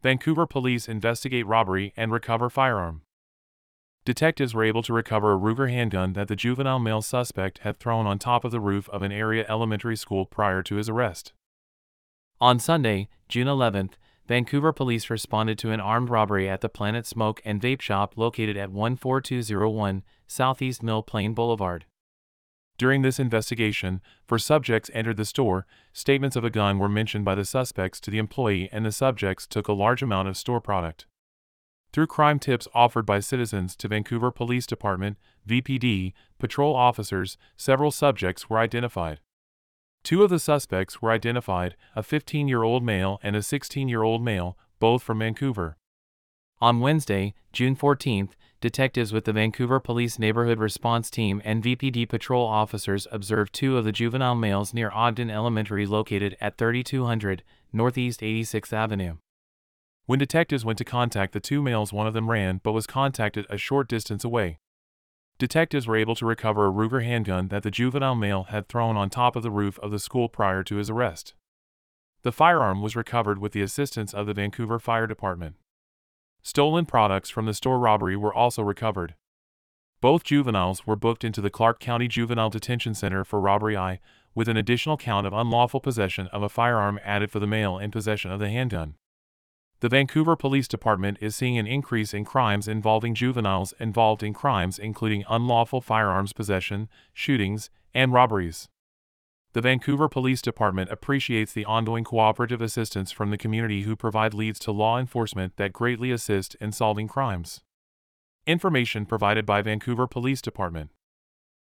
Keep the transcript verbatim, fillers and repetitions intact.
Vancouver police investigate robbery and recover firearm. Detectives were able to recover a Ruger handgun that the juvenile male suspect had thrown on top of the roof of an area elementary school prior to his arrest. On Sunday, June eleventh, Vancouver police responded to an armed robbery at the Planet Smoke and Vape Shop located at one four two zero one Southeast Mill Plain Boulevard. During this investigation, four subjects entered the store. Statements of a gun were mentioned by the suspects to the employee, and the subjects took a large amount of store product. Through crime tips offered by citizens to Vancouver Police Department, V P D, patrol officers, several subjects were identified. Two of the suspects were identified, a fifteen-year-old male and a sixteen-year-old male, both from Vancouver. On Wednesday, June fourteenth, detectives with the Vancouver Police Neighborhood Response Team and V P D patrol officers observed two of the juvenile males near Ogden Elementary located at thirty-two hundred Northeast eighty-sixth Avenue. When detectives went to contact the two males, one of them ran but was contacted a short distance away. Detectives were able to recover a Ruger handgun that the juvenile male had thrown on top of the roof of the school prior to his arrest. The firearm was recovered with the assistance of the Vancouver Fire Department. Stolen products from the store robbery were also recovered. Both juveniles were booked into the Clark County Juvenile Detention Center for robbery I, with an additional count of unlawful possession of a firearm added for the male in possession of the handgun. The Vancouver Police Department is seeing an increase in crimes involving juveniles involved in crimes including unlawful firearms possession, shootings, and robberies. The Vancouver Police Department appreciates the ongoing cooperative assistance from the community who provide leads to law enforcement that greatly assist in solving crimes. Information provided by Vancouver Police Department.